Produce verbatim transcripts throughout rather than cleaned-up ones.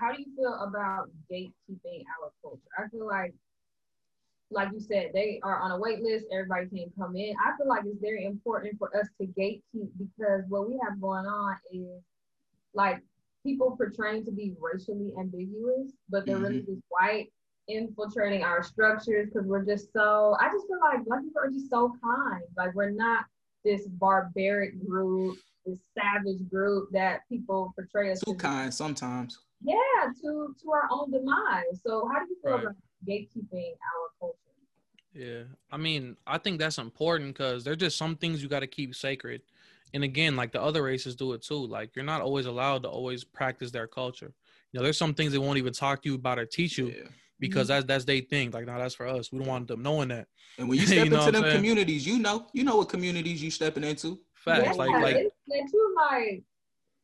how do you feel about gatekeeping our culture? I feel like, like you said, they are on a wait list. Everybody can come in. I feel like it's very important for us to gatekeep, because what we have going on is like people portraying to be racially ambiguous, but they're mm-hmm. really just white, infiltrating our structures because we're just so, I just feel like Black people are just so kind. Like, we're not this barbaric group, this savage group that people portray us. Too kind sometimes. Yeah, to, to our own demise. So how do you feel right. about gatekeeping our culture? Yeah, I mean, I think that's important because there's just some things you got to keep sacred. And again, like the other races do it too. Like, you're not always allowed to always practice their culture. You know, there's some things they won't even talk to you about or teach you yeah. because mm-hmm. that's that's their thing. Like, no, nah, that's for us. We don't want them knowing that. And when you step you know into them saying? communities, you know, you know what communities you stepping into. Facts. Yeah, like, like, it's too, like,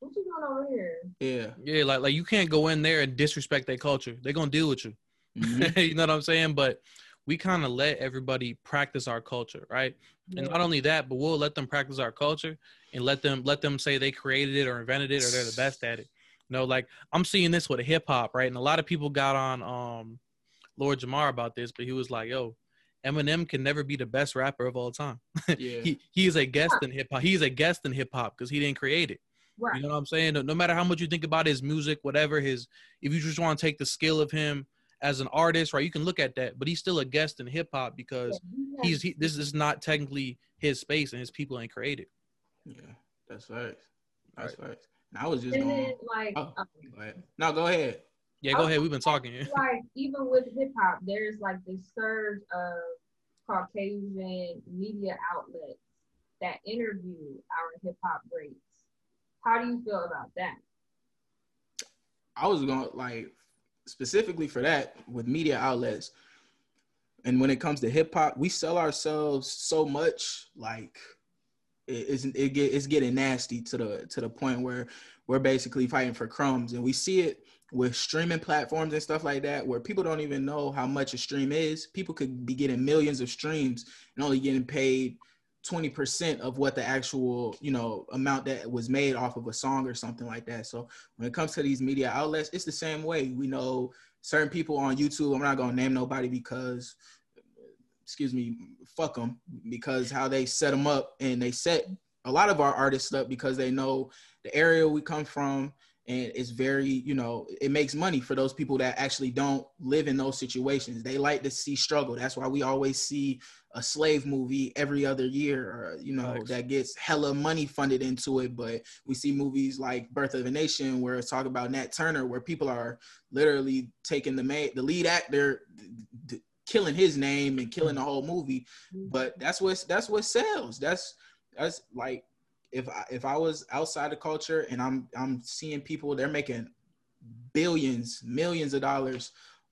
what you doing over here? Yeah. Yeah, like, like you can't go in there and disrespect their culture. They're going to deal with you. Mm-hmm. You know what I'm saying? But we kind of let everybody practice our culture, right? Yeah. And not only that, but we'll let them practice our culture and let them let them say they created it or invented it or they're the best at it. You know, like, I'm seeing this with hip hop, right? And a lot of people got on um, Lord Jamar about this, but he was like, yo, Eminem can never be the best rapper of all time. Yeah. he, he is a guest yeah. in hip hop. He's a guest in hip hop because he didn't create it. Right. You know what I'm saying? No, no matter how much you think about his music, whatever his, if you just want to take the skill of him as an artist, right, you can look at that, but he's still a guest in hip hop because yeah. he's, he, this is not technically his space and his people ain't created. Yeah, that's right. That's right. right. I was just and going, then, like, oh, um, go ahead. No, go ahead. Yeah, go ahead. We've been talking. Like, even with hip hop, there's like this surge of Caucasian media outlets that interview our hip hop greats. How do you feel about that? I was going to, like, specifically for that with media outlets. And when it comes to hip hop, we sell ourselves so much, like, It's, it get, it's getting nasty to the to the point where we're basically fighting for crumbs. And we see it with streaming platforms and stuff like that, where people don't even know how much a stream is. People could be getting millions of streams and only getting paid twenty percent of what the actual, you know, amount that was made off of a song or something like that. So when it comes to these media outlets, it's the same way. We know certain people on YouTube, I'm not going to name nobody because... excuse me, fuck them, because how they set them up, and they set a lot of our artists up because they know the area we come from, and it's very, you know, it makes money for those people that actually don't live in those situations. They like to see struggle. That's why we always see a slave movie every other year, or, you know, nice. that gets hella money funded into it. But we see movies like Birth of a Nation, where it's talking about Nat Turner, where people are literally taking the, ma- the lead actor, th- killing his name and killing the whole movie. But that's what that's what sells. That's that's like, if I, if I was outside the culture and I'm I'm seeing people, they're making billions, millions of dollars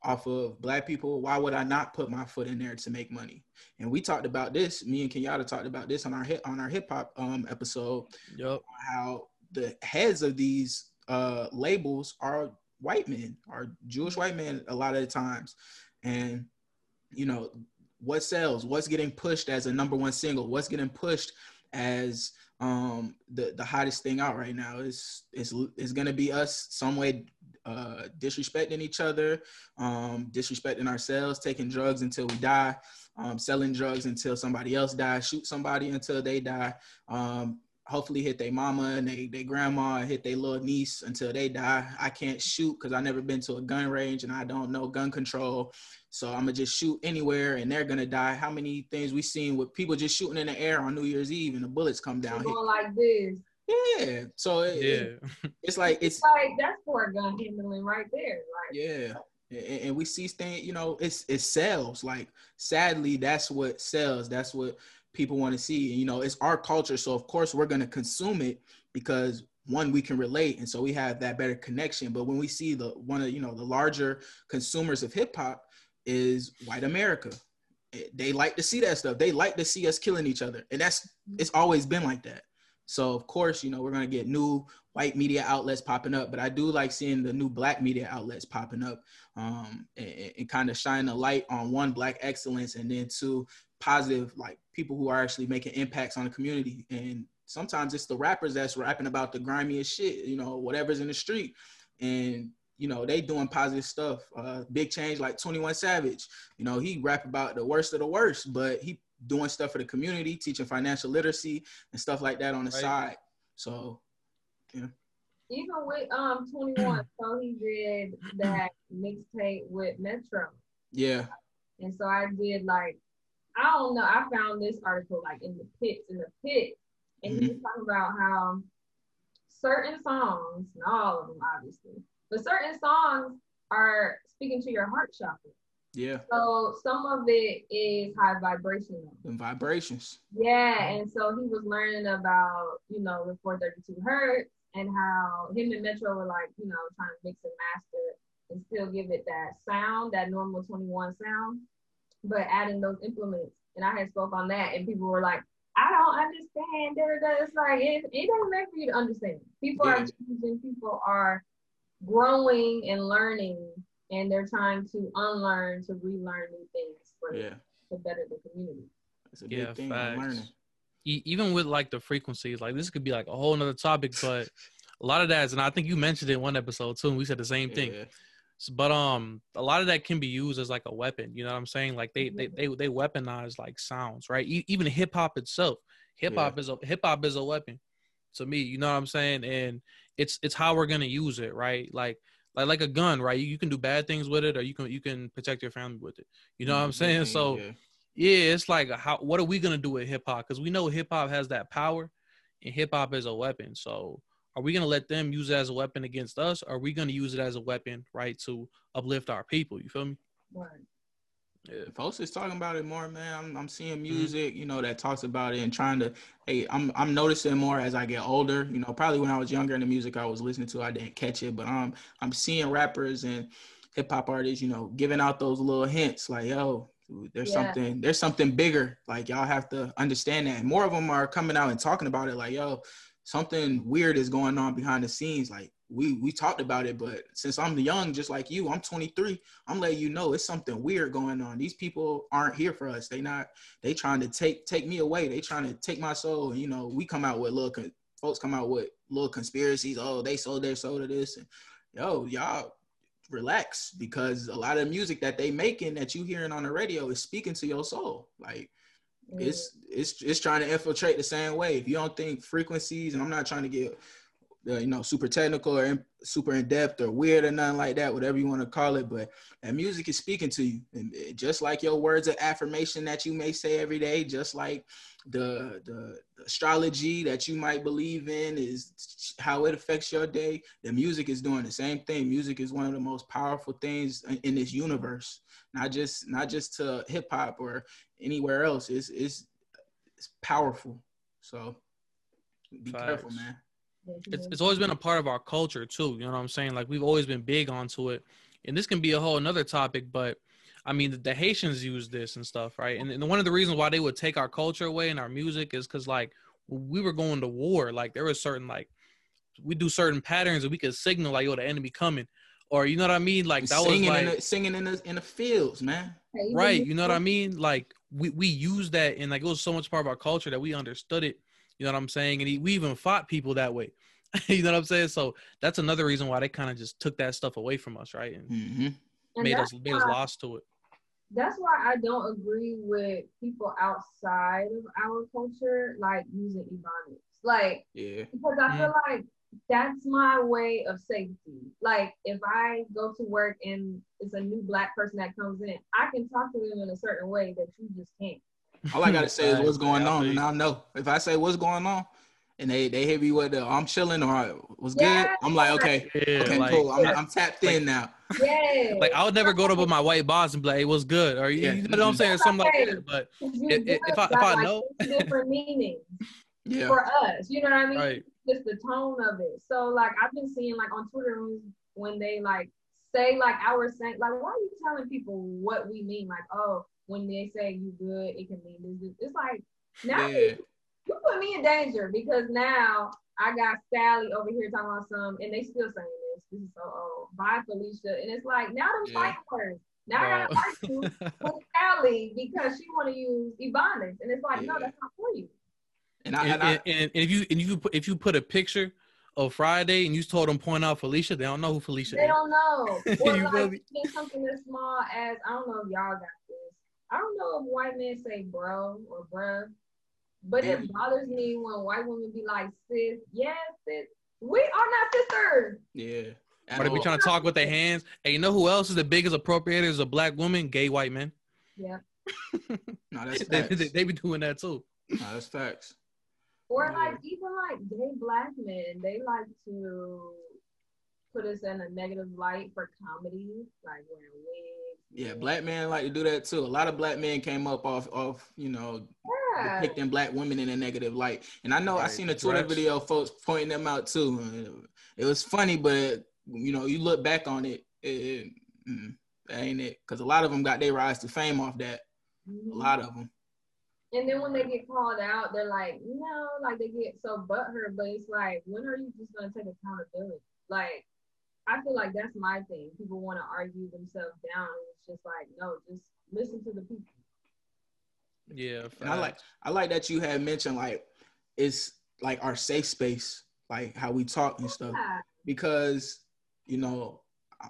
off of Black people, why would I not put my foot in there to make money? And we talked about this, me and Kenyatta talked about this on our hit on our hip hop um episode. Yep. How the heads of these uh labels are white men, are Jewish white men a lot of the times. And you know, what sells, what's getting pushed as a number one single, what's getting pushed as um, the, the hottest thing out right now is, is, is going to be us some way uh, disrespecting each other, um, disrespecting ourselves, taking drugs until we die, um, selling drugs until somebody else dies, shoot somebody until they die, um, hopefully hit their mama and they, they grandma, hit their little niece until they die. I can't shoot because I've never been to a gun range and I don't know gun control. So I'm going to just shoot anywhere and they're going to die. How many things we seen with people just shooting in the air on New Year's Eve and the bullets come down. Going like this. Yeah. So it, yeah. It, it's like, it's, it's like, that's for gun handling right there. Like, yeah. And we see things, you know, it's, it sells. Like, sadly, that's what sells. That's what people want to see. And, you know, it's our culture. So of course we're going to consume it because one, we can relate. And so we have that better connection. But when we see the one of, you know, the larger consumers of hip hop is white America. It, they like to see that stuff. They like to see us killing each other. And that's, it's always been like that. So of course, you know, we're going to get new white media outlets popping up, but I do like seeing the new Black media outlets popping up um, and, and kind of shine a light on one, Black excellence, and then two, positive, like people who are actually making impacts on the community. And sometimes it's the rappers that's rapping about the grimiest shit, you know, whatever's in the street. And you know, they doing positive stuff. Uh, big change like twenty-one Savage. You know, he rap about the worst of the worst, but he doing stuff for the community, teaching financial literacy and stuff like that on the right. side. So, yeah. Even with um twenty-one, so he did that mixtape with Metro. Yeah. And so I did like, I don't know, I found this article like in the pits, in the pit. And mm-hmm. he was talking about how certain songs, not all of them obviously, but certain songs are speaking to your heart chakra. Yeah. So some of it is high vibrational. And vibrations. Yeah. And so he was learning about, you know, the four thirty-two hertz and how him and Metro were like, you know, trying to mix and master it and still give it that sound, that normal twenty-one sound, but adding those implements. And I had spoke on that and people were like, I don't understand. It's like, it, it doesn't make for you to understand. People yeah. are choosing, people are growing and learning, and they're trying to unlearn, to relearn new things for yeah. to better the community. It's a yeah, big thing facts. Learning. E- even with like the frequencies, like this could be like a whole nother topic, but a lot of that is, and I think you mentioned it in one episode too, and we said the same yeah. thing. But um, a lot of that can be used as like a weapon. You know what I'm saying? Like they they they, they weaponize like sounds, right? E- even hip hop itself, hip hop yeah. is a hip hop is a weapon to me. You know what I'm saying? And it's it's how we're gonna use it, right? Like like like a gun, right? You, you can do bad things with it, or you can you can protect your family with it. You know what I'm saying? So yeah, yeah it's like how what are we gonna do with hip hop? Because we know hip hop has that power, and hip hop is a weapon. So. Are we going to let them use it as a weapon against us? Or are we going to use it as a weapon, right, to uplift our people? You feel me? Right. Yeah. Folks is talking about it more, man. I'm, I'm seeing music, mm-hmm. you know, that talks about it and trying to, hey, I'm I'm noticing more as I get older. You know, probably when I was younger and the music I was listening to, I didn't catch it. But I'm, I'm seeing rappers and hip-hop artists, you know, giving out those little hints like, yo, there's yeah. something, there's something bigger. Like, y'all have to understand that. And more of them are coming out and talking about it like, yo, something weird is going on behind the scenes. Like we we talked about it, but since I'm young, just like you, I'm twenty-three. I'm letting you know it's something weird going on. These people aren't here for us. They not. They trying to take take me away. They trying to take my soul. And, you know, we come out with little con- folks come out with little conspiracies. Oh, they sold their soul to this. And yo, y'all relax, because a lot of music that they making that you hearing on the radio is speaking to your soul. Like. It's it's it's trying to infiltrate the same way. If you don't think frequencies, and I'm not trying to get uh, you know, super technical or in, super in depth or weird or nothing like that, whatever you want to call it, but that music is speaking to you, and it, just like your words of affirmation that you may say every day, just like the the astrology that you might believe in is how it affects your day. The music is doing the same thing. Music is one of the most powerful things in, in this universe. Not just not just to hip hop or anywhere else. It's it's it's powerful. So be Facts. Careful, man. It's it's always been a part of our culture too. You know what I'm saying? Like we've always been big onto it. And this can be a whole another topic, but I mean the, the Haitians use this and stuff, right? And, and one of the reasons why they would take our culture away and our music is because like when we were going to war, like there was certain like we do certain patterns and we could signal like, oh, the enemy coming. Or you know what I mean? Like that singing was like in the, singing in the in the fields, man. Right. You know what I mean? Like we, we use that and like it was so much part of our culture that we understood it. You know what I'm saying? And he, we even fought people that way. You know what I'm saying? So that's another reason why they kind of just took that stuff away from us, right? And mm-hmm. made and us made why, us lost to it. That's why I don't agree with people outside of our culture like using ebonics. Like yeah. because I mm-hmm. feel like that's my way of safety. Like if I go to work and it's a new black person that comes in, I can talk to them in a certain way that you just can't. All I gotta say is what's going on, and I'll know. If I say what's going on, and they they hit me with the, I'm chilling or what's yeah. good, I'm like okay, yeah, okay, like, cool. I'm, yeah. I'm tapped in like, now. Yeah. Like I would never go to with my white boss and be like, hey, what's good? Or you, yeah. you know what I'm saying, something like that. But if, if, if I if I know different meanings yeah. for us, you know what I mean. Right. Just the tone of it. So like I've been seeing like on Twitter when they like say like our saying like why are you telling people what we mean? Like oh when they say you good it can mean this, this. It's like now yeah. you put me in danger because now I got Sally over here talking about some and they still saying this. This is so old. Bye Felicia. And it's like now them yeah. fight words. Now wow. I gotta argue with Sally because she wanna use ebonics and it's like yeah. no that's not for you. And, I, and, and, I, and, and if you and you if you put a picture of Friday and you told them point out Felicia, they don't know who Felicia they is. They don't know. Or you like really? Something as small as, I don't know if y'all got this. I don't know if white men say bro or bruh, but it bothers me when white women be like, sis, yes, sis. We are not sisters. Yeah. Or they be trying to talk with their hands. And you know who else is the biggest appropriator is a black woman? Gay white men. Yeah. No, that's facts. They, they, they be doing that too. No, that's facts. Or yeah. like even like gay black men, they like to put us in a negative light for comedy, like wearing wigs. Yeah, black men like to do that too. A lot of black men came up off off, you know, yeah. depicting black women in a negative light. And I know right. I seen a Twitter video folks pointing them out too. It was funny, but you know, you look back on it, it, it mm, that ain't it? Because a lot of them got their rise to fame off that. Mm-hmm. A lot of them. And then when they get called out, they're like, no, like they get so butthurt, but it's like, when are you just going to take accountability? Like, I feel like that's my thing. People want to argue themselves down. It's just like, no, just listen to the people. Yeah. And I like, I like that you had mentioned, like, it's like our safe space, like how we talk and yeah. stuff. Because, you know,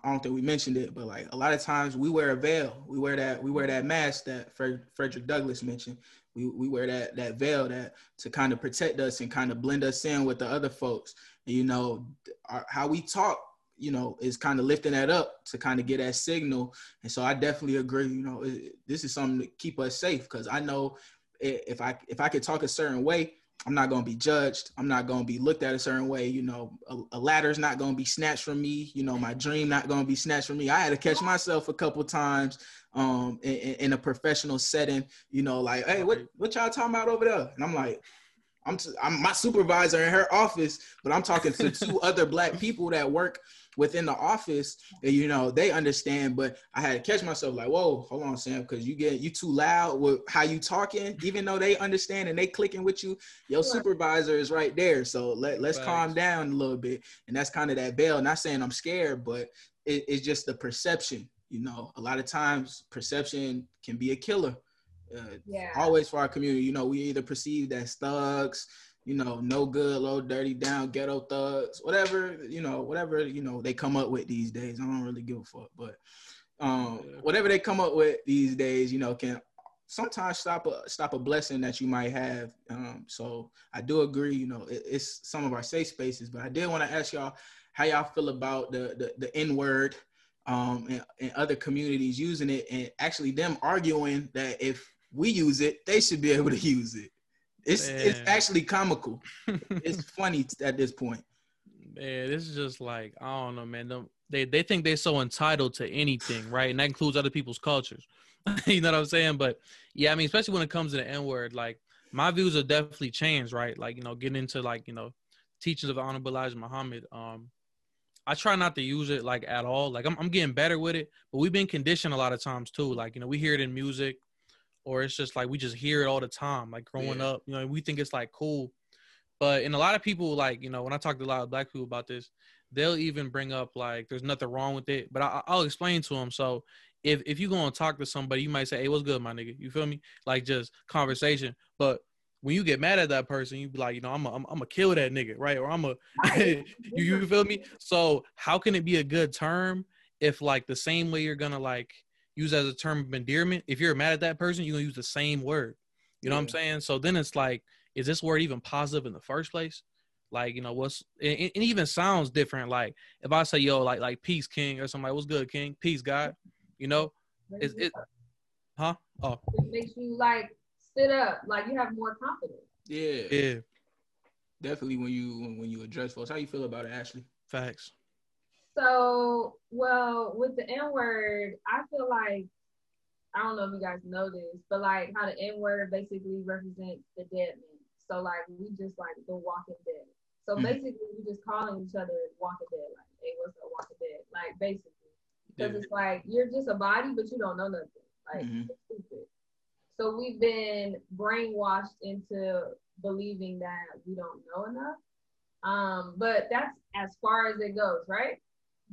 I don't think we mentioned it, but like a lot of times we wear a veil. We wear that, we wear that mask that Fred, Frederick Douglass mentioned. We we wear that that veil that to kind of protect us and kind of blend us in with the other folks. And, you know, our, how we talk, you know, is kind of lifting that up to kind of get that signal. And so I definitely agree, you know, it, this is something to keep us safe, because I know if I if I could talk a certain way, I'm not going to be judged. I'm not going to be looked at a certain way. You know, a, a ladder's not going to be snatched from me. You know, my dream not going to be snatched from me. I had to catch myself a couple times um, in, in a professional setting, you know, like, hey, what, what y'all talking about over there? And I'm like, I'm, t- I'm my supervisor in her office, but I'm talking to two other black people that work within the office, and, you know, they understand, but I had to catch myself like, whoa, hold on, Sam, because you get you too loud with how you talking, even though they understand and they clicking with you, your supervisor is right there. So let, let's right. calm down a little bit. And that's kind of that veil. Not saying I'm scared, but it, it's just the perception, you know, a lot of times perception can be a killer. Uh, yeah. Always for our community, you know, we either perceived as thugs, you know, no good, low, dirty, down, ghetto thugs, whatever, you know, whatever, you know, they come up with these days. I don't really give a fuck, but um, yeah. whatever they come up with these days, you know, can sometimes stop a stop a blessing that you might have. Um, so I do agree, you know, it, it's some of our safe spaces, but I did want to ask y'all how y'all feel about the the, the N-word um, and, and other communities using it, and actually them arguing that if we use it, they should be able to use it. It's Man. It's actually comical. It's funny at this point. Man, this is just like, I don't know, man. Them, they they think they're so entitled to anything, right? And that includes other people's cultures. You know what I'm saying? But yeah, I mean, especially when it comes to the N-word, like my views are definitely changed, right? Like, you know, getting into like, you know, teachings of the Honorable Elijah Muhammad. Um, I try not to use it like at all. Like I'm I'm getting better with it, but we've been conditioned a lot of times too. Like, you know, we hear it in music. Or it's just like we just hear it all the time, like growing yeah. up, you know, we think it's like cool. But and a lot of people, like, you know, when I talk to a lot of black people about this, they'll even bring up like there's nothing wrong with it. But I, I'll explain to them. So if if you're going to talk to somebody, you might say, hey, what's good, my nigga? You feel me? Like just conversation. But when you get mad at that person, you be like, you know, I'm a, I'm I'm a kill that nigga, right? Or I'm a you, you feel me? So how can it be a good term if like the same way you're gonna like use as a term of endearment, if you're mad at that person, you're gonna use the same word. You know yeah. what I'm saying? So then it's like, is this word even positive in the first place? Like, you know, what's it, it even sounds different. Like if I say, yo, like like peace, king, or something like, what's good, king? Peace, God. You know? It's it huh? Oh. It makes you like sit up, like you have more confidence. Yeah. Yeah. Definitely when you when, when you address folks. How you feel about it, Ashley? Facts. So, well, with the N-word, I feel like, I don't know if you guys know this, but like how the N-word basically represents the dead man. So like, we just like the walking dead. So mm-hmm. basically we just calling each other walking dead. Like, hey, what's up, walking dead? Like basically. Because yeah. it's like, you're just a body, but you don't know nothing. Like, mm-hmm. it's stupid. So we've been brainwashed into believing that we don't know enough. Um, but that's as far as it goes, right?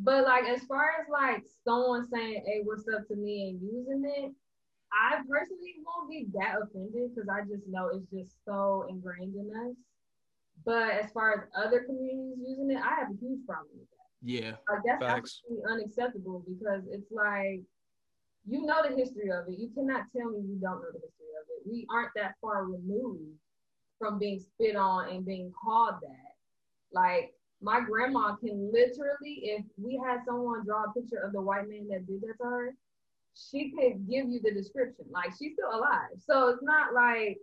But like as far as like someone saying, hey, what's up to me and using it, I personally won't be that offended because I just know it's just so ingrained in us But as far as other communities using it, I have a huge problem with that. Yeah. Like, that's facts. Absolutely unacceptable, because it's like, you know the history of it. You cannot tell me you don't know the history of it. We aren't that far removed from being spit on and being called that. Like, my grandma can literally, if we had someone draw a picture of the white man that did that to her, she could give you the description. Like, she's still alive. So it's not like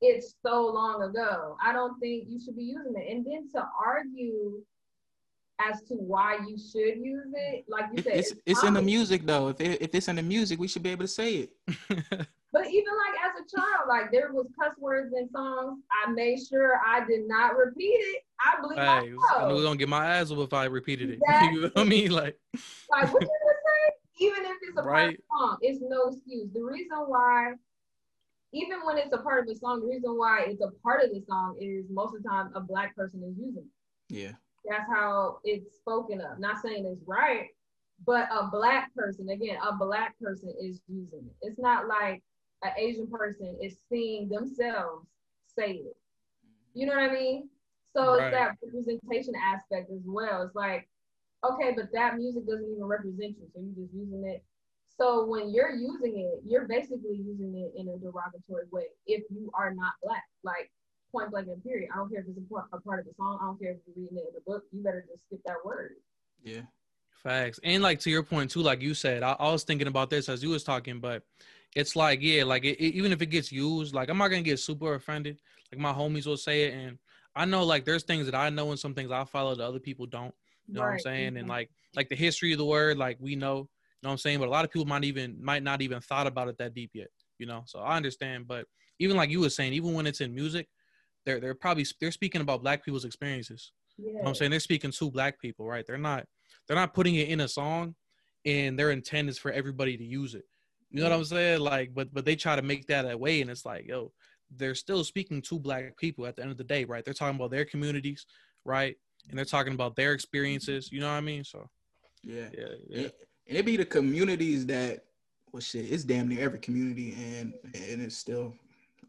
it's so long ago. I don't think you should be using it. And then to argue as to why you should use it, like you said, it's, it's, it's in the music though. If it, if it's in the music, we should be able to say it. But even like as a child, like there was cuss words in songs. I made sure I did not repeat it. I believe I, I was gonna get my ass over if I repeated it. Exactly. You know what I mean? Like, like what you say? Even if it's a right? part of a song, it's no excuse. The reason why, even when it's a part of a song, the reason why it's a part of the song is most of the time a black person is using it. Yeah. That's how it's spoken of. Not saying it's right, but a black person, again, a black person is using it. It's not like an Asian person is seeing themselves say it. You know what I mean? So right. It's that representation aspect as well. It's like, okay, but that music doesn't even represent you, so you're just using it. So when you're using it, you're basically using it in a derogatory way if you are not black. Like, point blank and period. I don't care if it's a, a part of the song. I don't care if you're reading it in the book. You better just skip that word. Yeah. Facts. And like to your point too, like you said, I, I was thinking about this as you was talking, but it's like, yeah, like it, it, even if it gets used, like I'm not going to get super offended. Like my homies will say it. And I know like there's things that I know and some things I follow that other people don't. You know right. what I'm saying? Mm-hmm. And like, like the history of the word, like we know, you know what I'm saying? But a lot of people might even, might not even thought about it that deep yet, you know? So I understand. But even like you were saying, even when it's in music, They're, they're probably, they're speaking about black people's experiences. Yeah. You know what I'm saying? They're speaking to black people, right? They're not, they're not putting it in a song and their intent is for everybody to use it. You know what I'm saying? Like, but, but they try to make that a way. And it's like, yo, they're still speaking to black people at the end of the day, right? They're talking about their communities, right? And they're talking about their experiences. You know what I mean? So. Yeah. Yeah. yeah. It, it be the communities that, well, shit, it's damn near every community and, and it's still,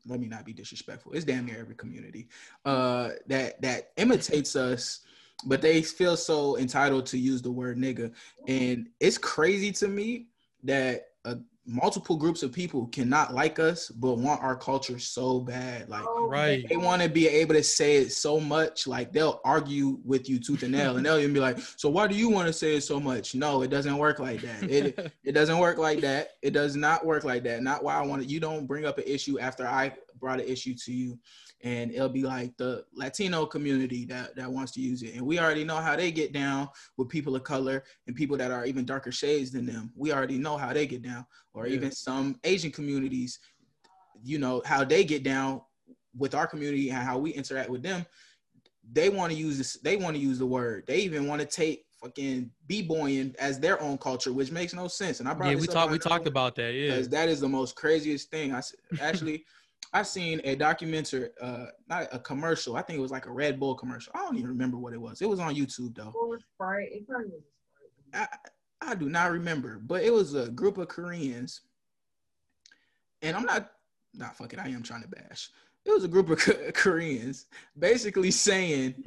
let me not be disrespectful. It's damn near every community uh, that, that imitates us, but they feel so entitled to use the word nigga. And it's crazy to me that uh, multiple groups of people cannot like us, but want our culture so bad. Like oh, right. they want to be able to say it so much, like they'll argue with you tooth and nail and they'll even be like, so why do you want to say it so much? No, it doesn't work like that. It it doesn't work like that. It does not work like that. Not why I want it. You don't bring up an issue after I brought an issue to you. And it'll be like the Latino community that, that wants to use it. And we already know how they get down with people of color and people that are even darker shades than them. We already know how they get down. Or yeah. even some Asian communities, you know, how they get down with our community and how we interact with them. They want to use this. They want to use the word. They even want to take fucking b-boying as their own culture, which makes no sense. And I brought yeah, we talked. We talked about that. Yeah, because that is the most craziest thing. I actually. I've seen a documentary, uh, not a commercial. I think it was like a Red Bull commercial. I don't even remember what it was. It was on YouTube though. Oh, it's right. It probably was right. I, I do not remember, but it was a group of Koreans, and I'm not, not fuck it, I am trying to bash. It was a group of co- Koreans basically saying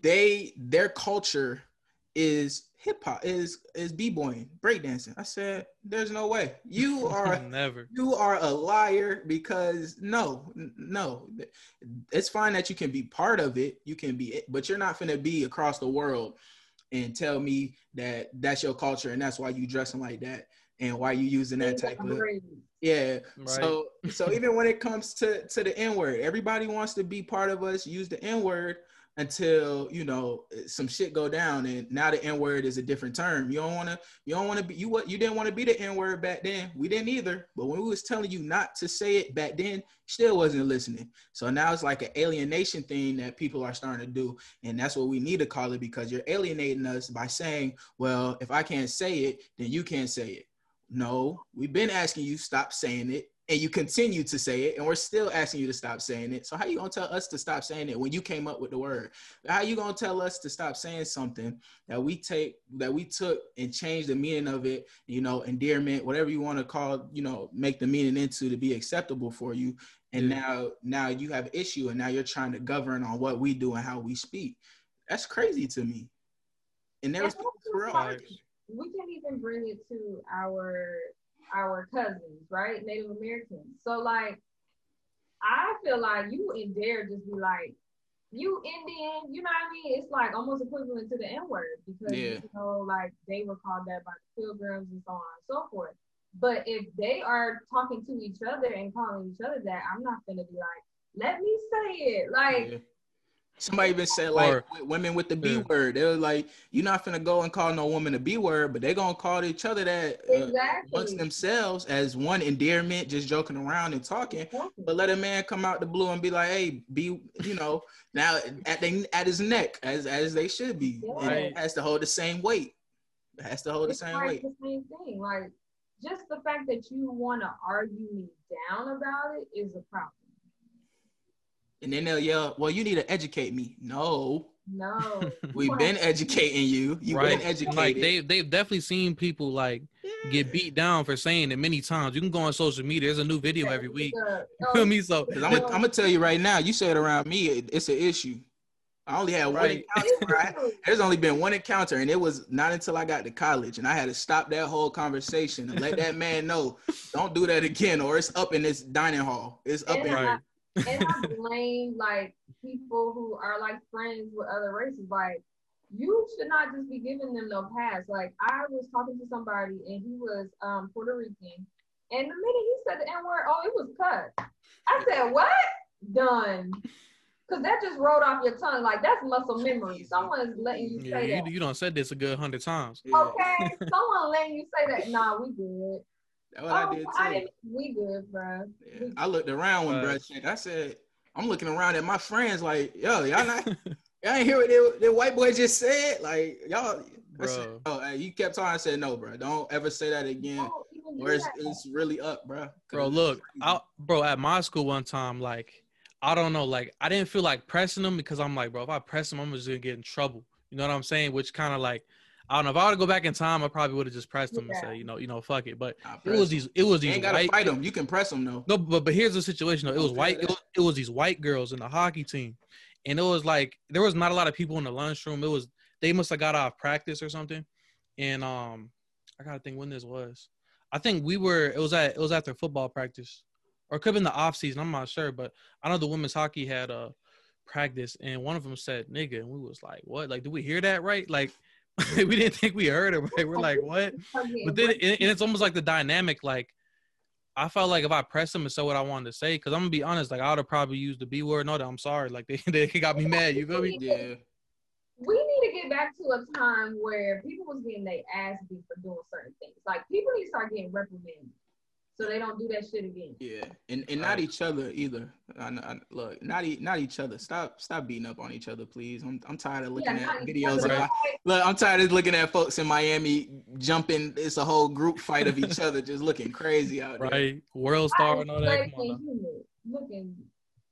they, their culture is hip hop, is is b-boying, breakdancing. I said, there's no way. You are never. You are a liar, because no, n- no. It's fine that you can be part of it. You can be it, but you're not finna be across the world and tell me that that's your culture and that's why you dressing like that and why you using that type of yeah. Right. So so even when it comes to to the N-word, everybody wants to be part of us. Use the N-word. Until, you know, some shit go down and now the N-word is a different term. You don't want to, you don't want to be, you what, you didn't want to be the N-word back then. We didn't either. But when we was telling you not to say it back then, you still wasn't listening. So now it's like an alienation thing that people are starting to do. And that's what we need to call it, because you're alienating us by saying, well, if I can't say it, then you can't say it. No, we've been asking you, stop saying it. and you continue to say it, and we're still asking you to stop saying it. So how you gonna tell us to stop saying it when you came up with the word? How you gonna tell us to stop saying something that we take, that we took and changed the meaning of it, you know, endearment, whatever you want to call, you know, make the meaning into to be acceptable for you. And yeah. now, now you have issue, and now you're trying to govern on what we do and how we speak. That's crazy to me. And there's real. We can't even bring it to our our cousins, right? Native Americans. So like, I feel like you in there just be like, you Indian, you know what I mean? It's like almost equivalent to the N-word because yeah. you know, like they were called that by the Pilgrims and so on and so forth. But if they are talking to each other and calling each other that, I'm not gonna be like, let me say it. Like yeah. Somebody even said like or, women with the B yeah. word. They were like, you're not finna go and call no woman a B word, but they're gonna call each other that uh, exactly. amongst themselves as one endearment, just joking around and talking. Exactly. But let a man come out the blue and be like, hey, be, you know, now at they, at his neck, as as they should be. Yeah. And it has to hold the same weight. It has to hold it's the same like weight. The same thing. Like just the fact that you wanna argue me down about it is a problem. And then they'll yell, well, you need to educate me. No. No. We've been educating you. You've right. been educated. Like they, they've definitely seen people like yeah. get beat down for saying it many times. You can go on social media. There's a new video every week. You oh. feel me? So I'm going to tell you right now, you said around me, it, it's an issue. I only had right. one encounter. I, there's only been one encounter, and it was not until I got to college, and I had to stop that whole conversation and let that man know, don't do that again, or it's up in this dining hall. It's up yeah. in right. And I blame like people who are like friends with other races. Like you should not just be giving them no pass. Like I was talking to somebody and he was um Puerto Rican, and the minute he said the N-word, oh, it was cut. I said, what? Done. Because that just rolled off your tongue. Like that's muscle memory. Someone's letting you yeah, say you, that. You don't said this a good hundred times. Okay, someone letting you say that. Nah, we good. That's what oh, I did too. I, we good, bro. Yeah. I looked around when bro said, I said, I'm looking around at my friends like, yo, y'all not, y'all ain't hear what the, the white boy just said? Like, y'all, bro. I said, oh, hey, you kept talking. I said, no, bro, don't ever say that again. Where it's, it's really up, bro. Bro, look, I, bro, at my school one time, like, I don't know, like, I didn't feel like pressing them because I'm like, bro, if I press them, I'm just gonna get in trouble. You know what I'm saying? Which kind of like, I don't know. If I were to go back in time, I probably would have just pressed them yeah. and said, you know, you know, fuck it. But it was these, it was these. You ain't gotta fight them. You can press them though. No, but but here's the situation though. It was white. It was, it was these white girls in the hockey team, and it was like there was not a lot of people in the lunchroom. It was they must have got off practice or something, and um, I gotta think when this was. I think we were. It was at it was after football practice, or it could have been the off season. I'm not sure, but I know the women's hockey had a uh, practice, and one of them said "nigga," and we was like, "What? Like, did we hear that right?" Like. We didn't think we heard it, right? We're like, what? But then, and it's almost like the dynamic. Like, I felt like if I pressed them and said what I wanted to say, because I'm gonna be honest, like I would have probably used the B word. No, I'm sorry. Like they, they got me mad. You feel me? Yeah. We need to get back to a time where people was getting their ass beat for doing certain things. Like people need to start getting reprimanded, so they don't do that shit again. Yeah, and and not each other either. I, I, look, not e not each other. Stop stop beating up on each other, please. I'm I'm tired of looking yeah, at videos. Right. Of, look, I'm tired of looking at folks in Miami jumping. It's a whole group fight of each other, just looking crazy out there. Right, world star and all that. Come on, looking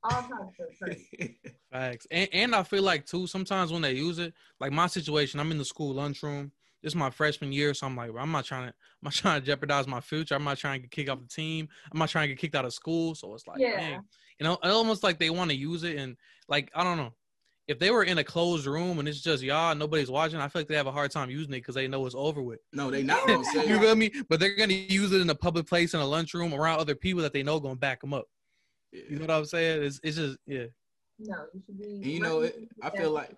all kinds of crazy. Facts, and and I feel like too sometimes when they use it, like my situation, I'm in the school lunchroom. This is my freshman year, so I'm like, I'm not trying to, I'm not trying to jeopardize my future. I'm not trying to get kicked off the team. I'm not trying to get kicked out of school. So it's like, yeah. dang. You know, almost like they want to use it. And like, I don't know, if they were in a closed room and it's just y'all, nobody's watching, I feel like they have a hard time using it because they know it's over with. No, they not. You feel me? But they're gonna use it in a public place, in a lunchroom, around other people that they know gonna back them up. Yeah. You know what I'm saying? It's it's just yeah. No, you should be. And you know, it, I feel like.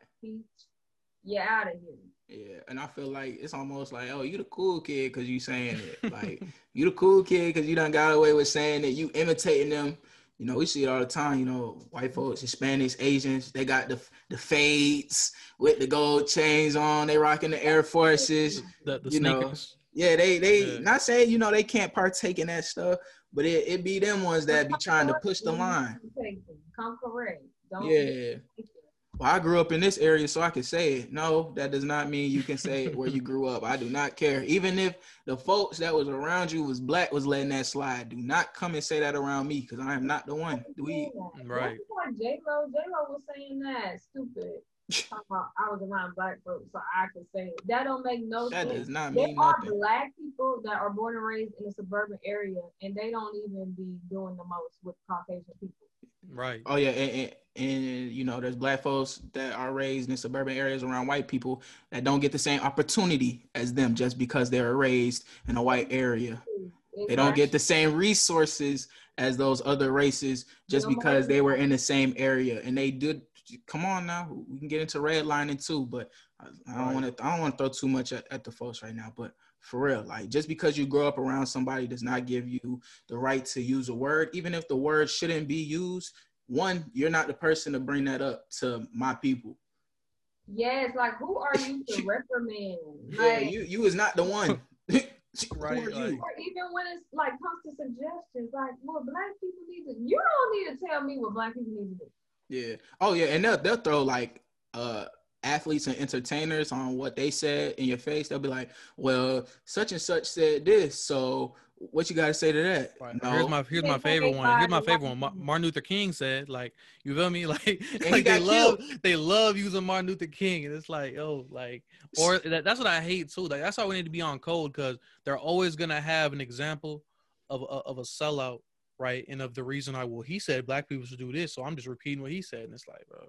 Yeah, out of here. Yeah, and I feel like it's almost like, oh, you the cool kid because you saying it. Like, you the cool kid because you done got away with saying it. You imitating them. You know, we see it all the time. You know, white folks, Hispanics, Asians, they got the the fades with the gold chains on. They rocking the Air Forces. The, the you sneakers. Know. Yeah, they, they yeah. not saying, you know, they can't partake in that stuff, but it, it be them ones that be trying to push the line. Come correct. Don't yeah. well, I grew up in this area, so I can say it. No, that does not mean you can say where you grew up. I do not care. Even if the folks that was around you was black, was letting that slide. Do not come and say that around me, because I am not the one. We right. J-Lo, J-Lo was saying that stupid. I was around black folks, so I could say it. That don't make no that sense. That does not mean there nothing. There are black people that are born and raised in a suburban area, and they don't even be doing the most with Caucasian people. Right. Oh yeah, and, and, and you know, there's black folks that are raised in suburban areas around white people that don't get the same opportunity as them just because they're raised in a white area. Exactly. They don't get the same resources as those other races just because they were in the same area, and they did. Come on now, we can get into redlining too, but I, I don't want to. I don't want to throw too much at, at the folks right now. But for real, like, just because you grow up around somebody does not give you the right to use a word, even if the word shouldn't be used. One, you're not the person to bring that up to my people. Yes, like, who are you to reprimand? Like, yeah, you you is not the one. Right, or, like, or even when it's like comes to suggestions, like, well, black people need to. You don't need to tell me what black people need to do. Yeah. Oh, yeah. And they'll, they'll throw like uh, athletes and entertainers on what they said in your face. They'll be like, well, such and such said this. So what you got to say to that? Right. No. Here's my here's my favorite one. Here's my favorite one. Martin Luther King said, like, you feel me? Like, like they love they love using Martin Luther King. And it's like, oh, like, or that, that's what I hate too. Like, that's why we need to be on code, because they're always going to have an example of, of, of a sellout. Right, and of the reason I will, he said black people should do this, so I'm just repeating what he said, and it's like, bro,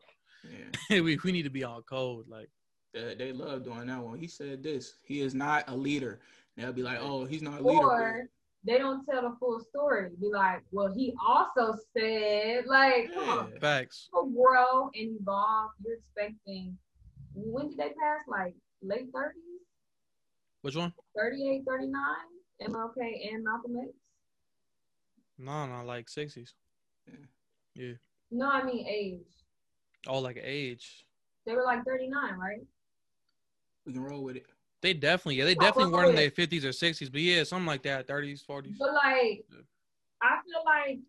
yeah. we we need to be on code. Like, they, they love doing that one. He said this. He is not a leader. And they'll be like, oh, he's not a leader. Or they don't tell the full story. Be like, well, he also said, like, yeah. Come on, facts. People grow and evolve. You're expecting. When did they pass? Like late thirties. Which one? thirty-eight, thirty-nine. M L K and Malcolm X. No, no, like sixties. Yeah. yeah. No, I mean age. Oh, like age. They were like thirty-nine, right? We can roll with it. They definitely, yeah, they definitely weren't in their fifties or sixties, but yeah, something like that, thirties, forties. But like, yeah. I feel like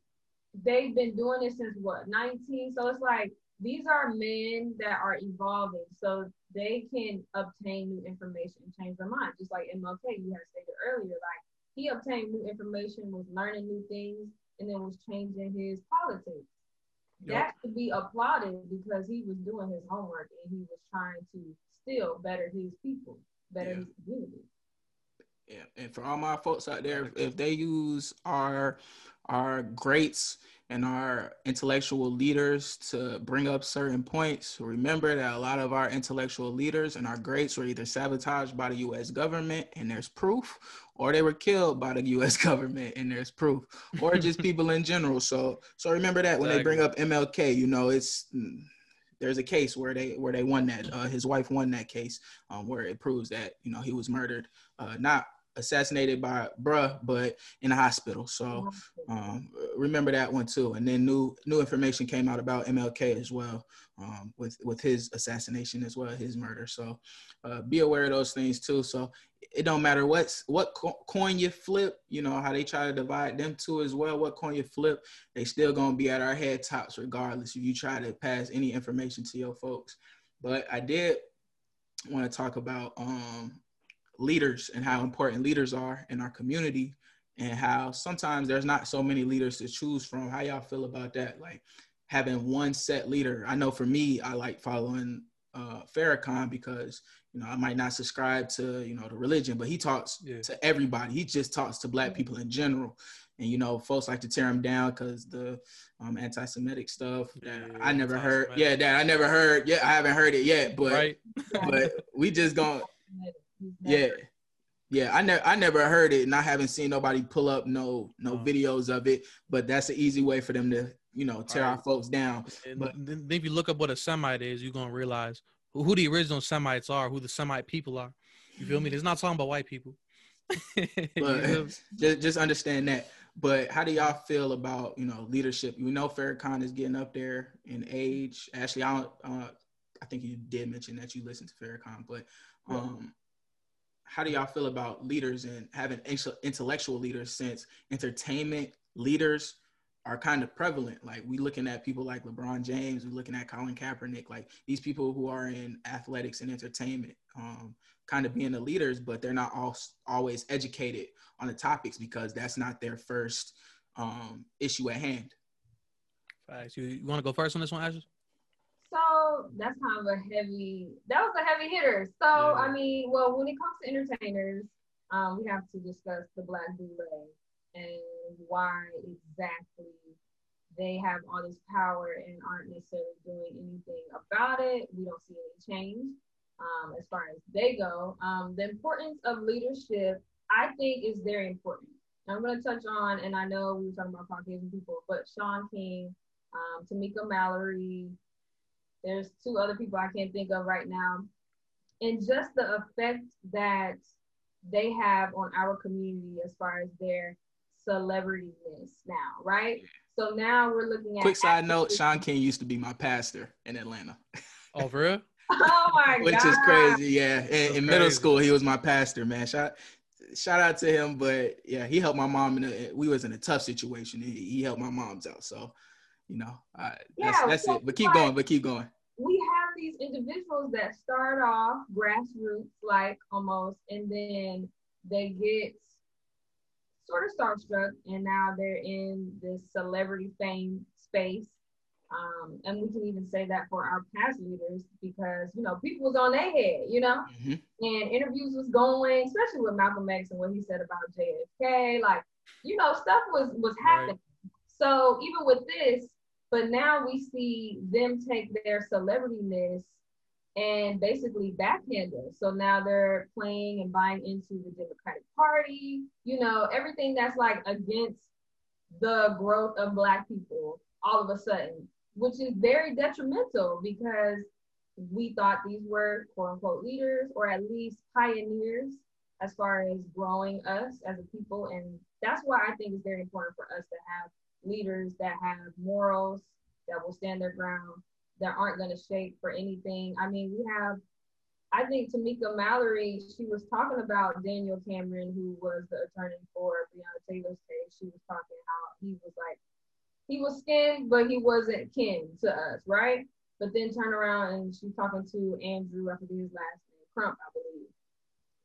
they've been doing this since what, nineteen? So it's like, these are men that are evolving, so they can obtain new information and change their mind. Just like M L K, you had stated earlier, like, he obtained new information, was learning new things, and then was changing his politics. Yep. That should be applauded, because he was doing his homework and he was trying to still better his people, better yeah. his community. Yeah, and for all my folks out there, if they use our our greats and our intellectual leaders to bring up certain points, remember that a lot of our intellectual leaders and our greats were either sabotaged by the U S government, and there's proof, or they were killed by the U S government, and there's proof, or just people in general. So, so remember that when exactly. they bring up M L K, you know, it's there's a case where they where they won that. Uh, his wife won that case, um, where it proves that, you know, he was murdered, uh, not. assassinated by bruh, but in a hospital. So um, remember that one too. And then new new information came out about M L K as well, um, with with his assassination as well, his murder. So uh, be aware of those things too. So it don't matter what's what coin you flip, you know, how they try to divide them two as well. What coin you flip, they still gonna be at our head tops regardless if you try to pass any information to your folks. But I did want to talk about um, leaders and how important leaders are in our community, and how sometimes there's not so many leaders to choose from. How y'all feel about that? Like having one set leader. I know for me, I like following uh, Farrakhan, because, you know, I might not subscribe to, you know, the religion, but he talks yeah. to everybody. He just talks to black people in general. And, you know, folks like to tear him down because the um, anti-Semitic stuff that yeah, I never heard. Yeah, that I never heard. Yeah, I haven't heard it yet, but, right. but we just gonna, yeah yeah I never I never heard it, and I haven't seen nobody pull up no no um, videos of it, but that's an easy way for them to, you know, tear right. our folks down. And but then if you look up what a Semite is, you're gonna realize who, who the original Semites are, who the Semite people are. You feel me? It's not talking about white people. But just, just understand that. But how do y'all feel about, you know, leadership? You know, Farrakhan is getting up there in age. Actually, I don't uh I think you did mention that you listened to Farrakhan, but um yeah. how do y'all feel about leaders and having intellectual leaders, since entertainment leaders are kind of prevalent. Like, we looking at people like LeBron James, we looking at Colin Kaepernick, like these people who are in athletics and entertainment, um, kind of being the leaders, but they're not all always educated on the topics because that's not their first um, issue at hand. Facts. You, you want to go first on this one, Ashley? So that's kind of a heavy, that was a heavy hitter. So, yeah. I mean, well, when it comes to entertainers, um, we have to discuss the Black Boulé and why exactly they have all this power and aren't necessarily doing anything about it. We don't see any change um, as far as they go. Um, the importance of leadership, I think, is very important. I'm going to touch on, and I know we were talking about Caucasian people, but Sean King, um, Tamika Mallory, there's two other people I can't think of right now. And just the effect that they have on our community as far as their celebrityness now, right? So now we're looking at... Quick side note, Sean King used to be my pastor in Atlanta. Oh, for real? Oh, my God. Which is crazy, yeah. In, in crazy. middle school, he was my pastor, man. Shout, shout out to him, but yeah, he helped my mom. In a, we was in a tough situation. He, he helped my moms out, so... You know, uh, yeah, that's, that's so it. But keep like, going, but keep going. We have these individuals that start off grassroots, like almost, and then they get sort of starstruck, and now they're in this celebrity fame space. Um, and we can even say that for our past leaders because, you know, people was on their head, you know, mm-hmm. and interviews was going, especially with Malcolm X and what he said about J F K. Like, you know, stuff was, was happening. Right. So even with this, but now we see them take their celebrityness and basically backhand us. So now they're playing and buying into the Democratic Party, you know, everything that's like against the growth of Black people all of a sudden, which is very detrimental because we thought these were quote unquote leaders or at least pioneers as far as growing us as a people. And that's why I think it's very important for us to have leaders that have morals, that will stand their ground, that aren't going to shake for anything. I mean, we have, I think Tamika Mallory, she was talking about Daniel Cameron, who was the attorney for Breonna Taylor's case. She was talking how he was like, he was kin, but he wasn't kin to us, right? But then turn around and she's talking to Andrew, I forget his last name, Crump, I believe.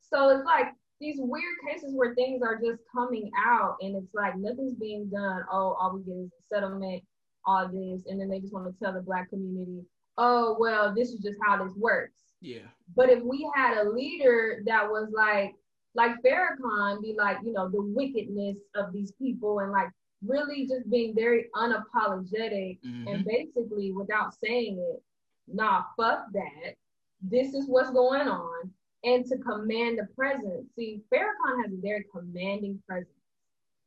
So it's like, these weird cases where things are just coming out and it's like nothing's being done. Oh, all we get is a settlement, all this. And then they just want to tell the Black community, oh, well, this is just how this works. Yeah. But if we had a leader that was like, like Farrakhan, be like, you know, the wickedness of these people and like really just being very unapologetic mm-hmm. and basically without saying it, nah, fuck that. This is what's going on. And to command the presence. See, Farrakhan has a very commanding presence.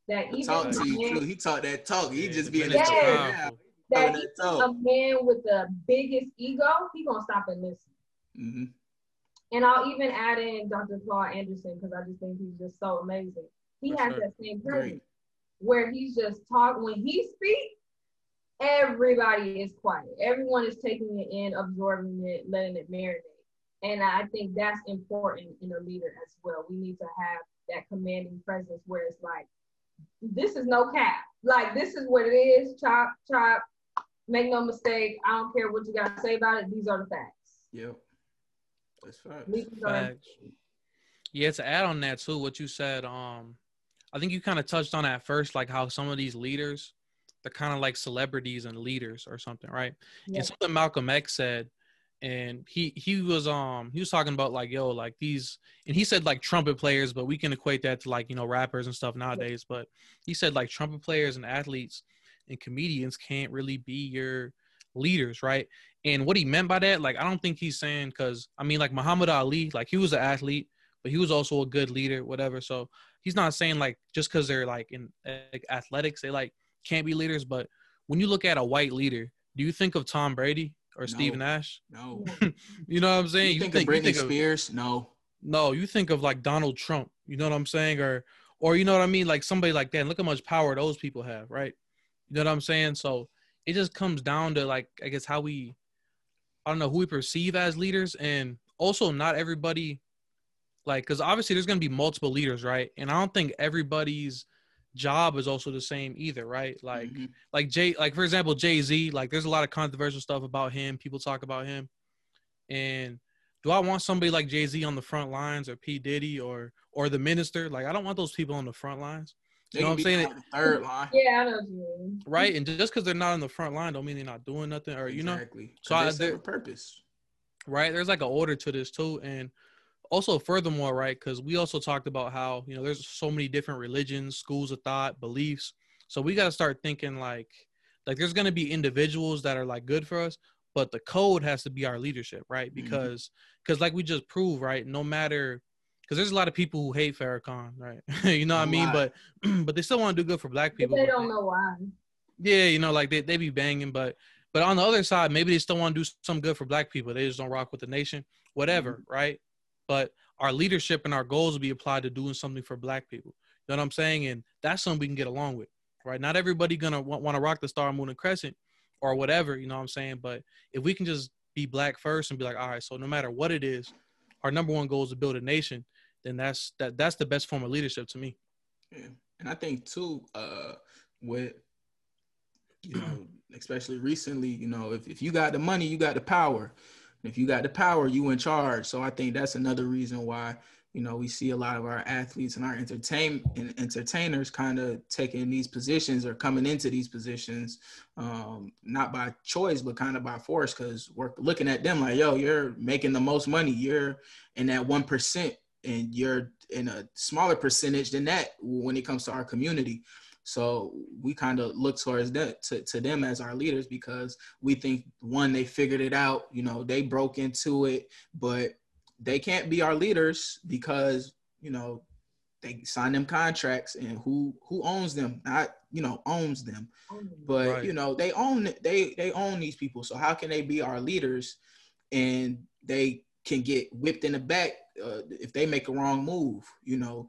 That even talk to you, man, he talked that talk. He yeah, just be in yeah, that talk. That, that talk. A man with the biggest ego, he gonna stop and listen. Mm-hmm. And I'll even add in Doctor Claude Anderson because I just think he's just so amazing. He For has sure. that same presence Great. Where he's just talk. When he speaks, everybody is quiet. Everyone is taking it in, absorbing it, letting it marinate. And I think that's important in a leader as well. We need to have that commanding presence where it's like, this is no cap. Like, this is what it is. Chop, chop. Make no mistake. I don't care what you got to say about it. These are the facts. Yep. That's facts. facts. Yeah, to add on that, too, what you said, um, I think you kind of touched on that first, like how some of these leaders, they're kind of like celebrities and leaders or something, right? Yeah. And something Malcolm X said, and he, he was um he was talking about like, yo, like these, and he said like trumpet players, but we can equate that to like, you know, rappers and stuff nowadays. But he said like trumpet players and athletes and comedians can't really be your leaders, right? And what he meant by that, like, I don't think he's saying, because I mean, like Muhammad Ali, like he was an athlete, but he was also a good leader, whatever. So he's not saying like just because they're like in like, athletics, they like can't be leaders. But when you look at a white leader, do you think of Tom Brady? Or no, Steve Nash? No. You know what I'm saying? You, you think, think of Britney think of, Spears? No. No, you think of like Donald Trump. You know what I'm saying? Or, or you know what I mean? Like somebody like that. And look how much power those people have, right? You know what I'm saying? So it just comes down to like, I guess how we, I don't know, who we perceive as leaders. And also not everybody, like, because obviously there's going to be multiple leaders, right? And I don't think everybody's job is also the same either, right? Like, mm-hmm. like Jay, like for example, Jay-Z, like there's a lot of controversial stuff about him. People talk about him. And do I want somebody like Jay-Z on the front lines, or P Diddy, or, or the minister? Like, I don't want those people on the front lines. You know what I'm saying? Third line. Yeah, I know what you mean. Right, and just because they're not on the front line, don't mean they're not doing nothing, or you know. Exactly. So I serve a purpose. Right, there's like an order to this too, and also furthermore, right, because we also talked about how you know there's so many different religions, schools of thought, beliefs. So we got to start thinking like, like there's gonna be individuals that are like good for us, but the code has to be our leadership, right? Because because mm-hmm. like we just proved, right, no matter. Because there's a lot of people who hate Farrakhan, right? you know what I mean? But but they still want to do good for black people. But they don't know why. Yeah, you know, like they, they be banging. But but on the other side, maybe they still want to do some good for black people. They just don't rock with the nation, whatever, mm-hmm. right? But our leadership and our goals will be applied to doing something for black people. You know what I'm saying? And that's something we can get along with, right? Not everybody going to want to rock the Star, Moon, and Crescent or whatever, you know what I'm saying? But if we can just be black first and be like, all right, so no matter what it is, our number one goal is to build a nation, then that's that that's the best form of leadership to me. Yeah. And I think too, uh, with you know, especially recently, you know, if, if you got the money, you got the power. And if you got the power, you in charge. So I think that's another reason why, you know, we see a lot of our athletes and our entertain and entertainers kind of taking these positions or coming into these positions, um, not by choice, but kind of by force, because we're looking at them like, yo, you're making the most money. You're in that one percent. And you're in a smaller percentage than that when it comes to our community. So we kind of look towards that, to, to them as our leaders, because we think, one, they figured it out, you know, they broke into it, but they can't be our leaders because, you know, they signed them contracts, and who, who owns them, not, you know, owns them, but, right. you know, they own it. They, they own these people. So how can they be our leaders and they can get whipped in the back Uh, if they make a wrong move? You know,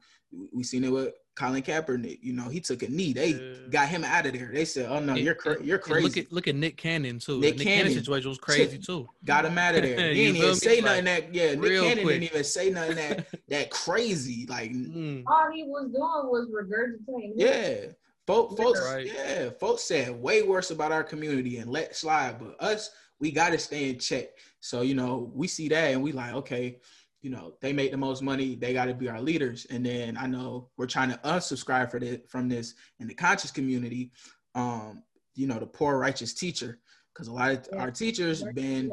we seen it with Colin Kaepernick. You know, he took a knee. They yeah. got him out of there. They said, "Oh no, it, you're cra- you're crazy." Look at look at Nick Cannon too. Nick, Nick Cannon situation was crazy too. Got him out of there. He didn't even say like, nothing that. Yeah, Nick Cannon quick. didn't even say nothing that that crazy. Like mm. all he was doing was regurgitating. Yeah, folks. folks right. Yeah, folks said way worse about our community and let slide, but us, we got to stay in check. So you know, we see that and we like, okay. You know, they make the most money, they got to be our leaders. And then I know we're trying to unsubscribe for the, from this in the conscious community, um, you know, the poor righteous teacher, because a lot of yeah. our teachers been,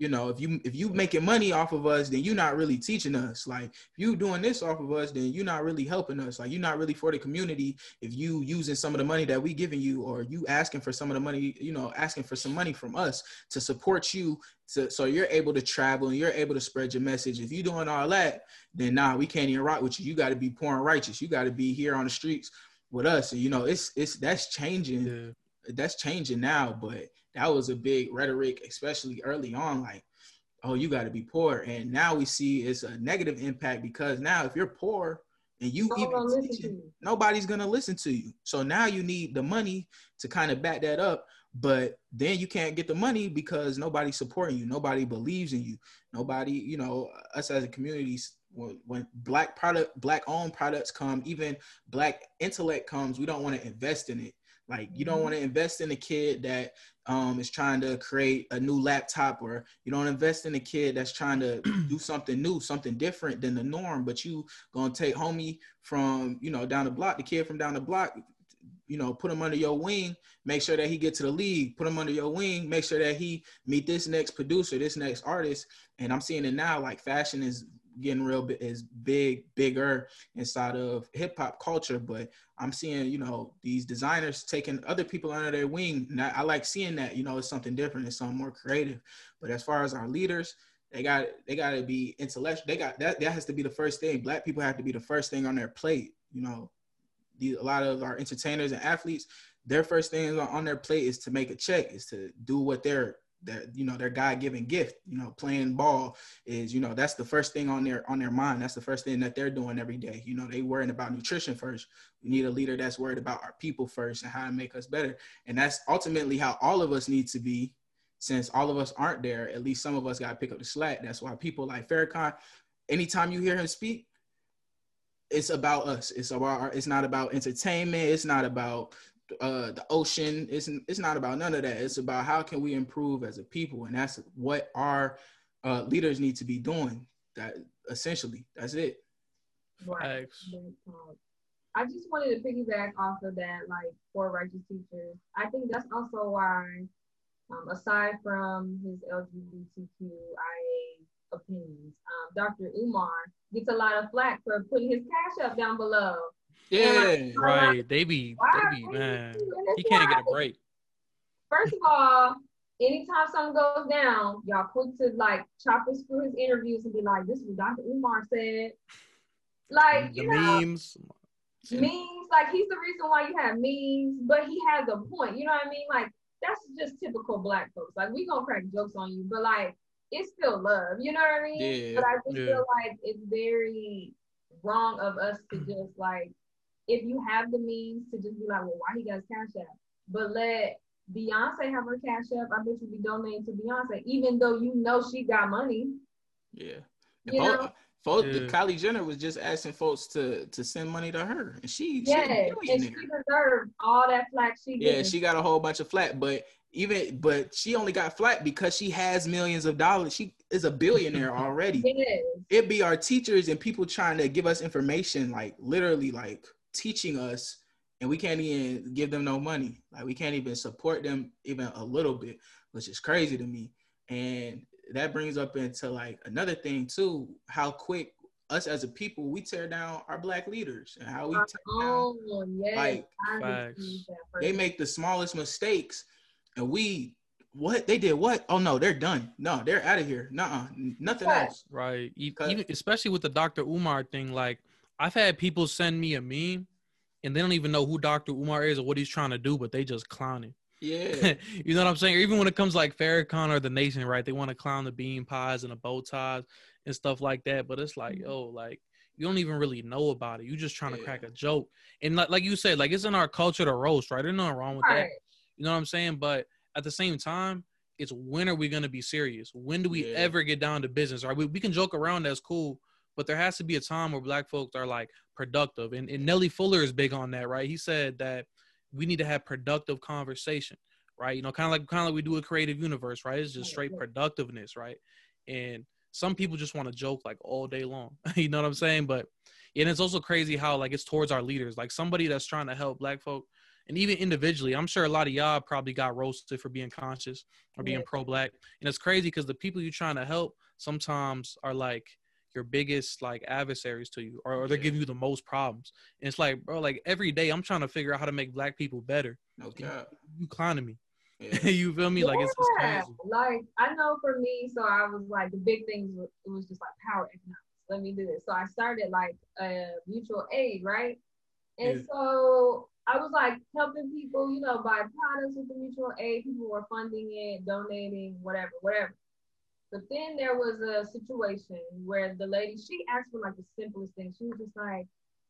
you know, if you if you making money off of us, then you're not really teaching us. Like, if you doing this off of us, then you're not really helping us. Like, you're not really for the community if you using some of the money that we giving you, or you asking for some of the money, you know, asking for some money from us to support you. So, so you're able to travel and you're able to spread your message. If you're doing all that, then nah, we can't even rock with you. You got to be poor and righteous. You got to be here on the streets with us. And, you know, it's it's that's changing. Yeah. That's changing now. But that was a big rhetoric, especially early on, like, oh, you got to be poor. And now we see it's a negative impact, because now if you're poor and you no even teaching, you. nobody's going to listen to you. So now you need the money to kind of back that up. But then you can't get the money because nobody's supporting you. Nobody believes in you. Nobody, you know, us as a community, when, when black product, black owned products come, even black intellect comes, we don't want to invest in it. Like, you don't want to invest in a kid that um, is trying to create a new laptop, or you don't invest in a kid that's trying to do something new, something different than the norm, but you going to take homie from, you know, down the block, the kid from down the block, you know, put him under your wing, make sure that he get to the league, put him under your wing, make sure that he meet this next producer, this next artist. And I'm seeing it now, like fashion is getting real bit is big, bigger inside of hip hop culture. But I'm seeing, you know, these designers taking other people under their wing. And I, I like seeing that, you know, it's something different. It's something more creative. But as far as our leaders, they got, they got to be intellectual. They got that, that has to be the first thing. Black people have to be the first thing on their plate. You know, the, a lot of our entertainers and athletes, their first thing on their plate is to make a check, is to do what they're that, you know, their God-given gift, you know, playing ball is, you know, that's the first thing on their, on their mind. That's the first thing that they're doing every day. You know, they worrying about nutrition first. We need a leader that's worried about our people first and how to make us better. And that's ultimately how all of us need to be, since all of us aren't there. At least some of us got to pick up the slack. That's why people like Farrakhan, anytime you hear him speak, it's about us. It's about our, it's not about entertainment. It's not about uh, the ocean. It's it's not about none of that. It's about how can we improve as a people, and that's what our uh, leaders need to be doing. That essentially, that's it. Right. I just wanted to piggyback off of that, like, for righteous teachers. I think that's also why, um, aside from his L G B T Q I A opinions, um, Doctor Umar gets a lot of flack for putting his Cash App down below. Yeah, like, right. Like, they be, they be man. He can't get a break. First of all, anytime something goes down, y'all quick to, like, chop and screw his interviews and be like, this is what Doctor Umar said. Like, the you know, memes. Memes, like, he's the reason why you have memes, but he has a point. You know what I mean? Like, that's just typical Black folks. Like, we gonna crack jokes on you, but, like, it's still love. You know what I mean? Yeah, but I just yeah. feel like it's very wrong of us to just, like, if you have the means to just be like, well, why he got his Cash App? But let Beyonce have her Cash App. I bet you be donating to Beyonce, even though you know she got money. Yeah. You know? Folk, yeah. Kylie Jenner was just asking folks to, to send money to her, and she yeah, she, was and she deserved all that flack she yeah, did. Yeah, she got a whole bunch of flack, but even but she only got flack because she has millions of dollars. She is a billionaire already. It is. It'd be our teachers and people trying to give us information, like literally, like teaching us, and we can't even give them no money. Like, we can't even support them even a little bit, which is crazy to me. And that brings up into, like, another thing too, how quick us as a people, we tear down our Black leaders and how we tear oh, down, yes, like, facts. They make the smallest mistakes and we, what? They did what? Oh no, they're done. No, they're out of here. Nuh-uh, nothing yeah. else. Right, even, especially with the Doctor Umar thing, like, I've had people send me a meme and they don't even know who Doctor Umar is or what he's trying to do, but they just clowning. Yeah. You know what I'm saying? Or even when it comes like Farrakhan or the Nation, right? They want to clown the bean pies and the bow ties and stuff like that. But it's like, yo, like, you don't even really know about it. You just trying yeah. to crack a joke. And like, like you said, like, it's in our culture to roast, right? There's nothing wrong with All that. Right. You know what I'm saying? But at the same time, it's when are we going to be serious? When do we yeah. ever get down to business? Right? We, we can joke around. That's cool. But there has to be a time where Black folks are, like, productive. And, and Nelly Fuller is big on that, right? He said that we need to have productive conversation, right? You know, kind of like kind of like we do a Creative Universe, right? It's just straight productiveness, right? And some people just want to joke, like, all day long. You know what I'm saying? But and it's also crazy how, like, it's towards our leaders, like somebody that's trying to help Black folk, and even individually. I'm sure a lot of y'all probably got roasted for being conscious or being yeah. pro-Black, and it's crazy because the people you're trying to help sometimes are, like, your biggest, like, adversaries to you, or, or they yeah. give you the most problems. And it's like, bro, like, every day I'm trying to figure out how to make Black people better. Okay. You, you clowning me. Yeah. You feel me? Yeah. Like, it's, it's crazy. Like, I know for me, so I was like, the big things was, it was just like power economics. Let me do this. So I started like a mutual aid, right? And yeah. so I was like helping people, you know, buy products with the mutual aid. People were funding it, donating, whatever, whatever. But then there was a situation where the lady, she asked for like the simplest thing. She was just like,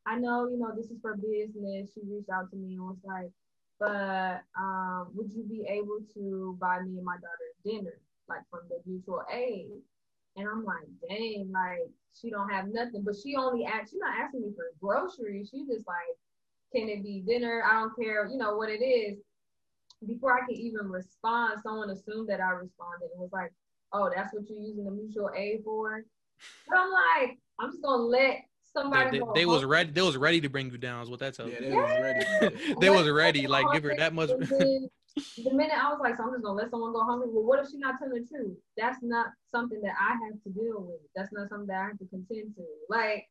I know, you know, this is for business. She reached out to me and was like, but um, would you be able to buy me and my daughter dinner, like from the mutual aid? And I'm like, dang, like she don't have nothing. But she only asked, she's not asking me for groceries. She just like, can it be dinner? I don't care, you know, what it is. Before I could even respond, someone assumed that I responded and was like, oh, that's what you're using the mutual aid for? But I'm like, I'm just gonna let somebody. They, they, go they was ready. They was ready to bring you down. Is what that tells you. Yeah, they yeah. was ready. They was ready. Like, give her that much. Then, the minute I was like, so I'm just gonna let someone go hungry. Well, what if she's not telling the truth? That's not something that I have to deal with. That's not something that I have to contend to. Like.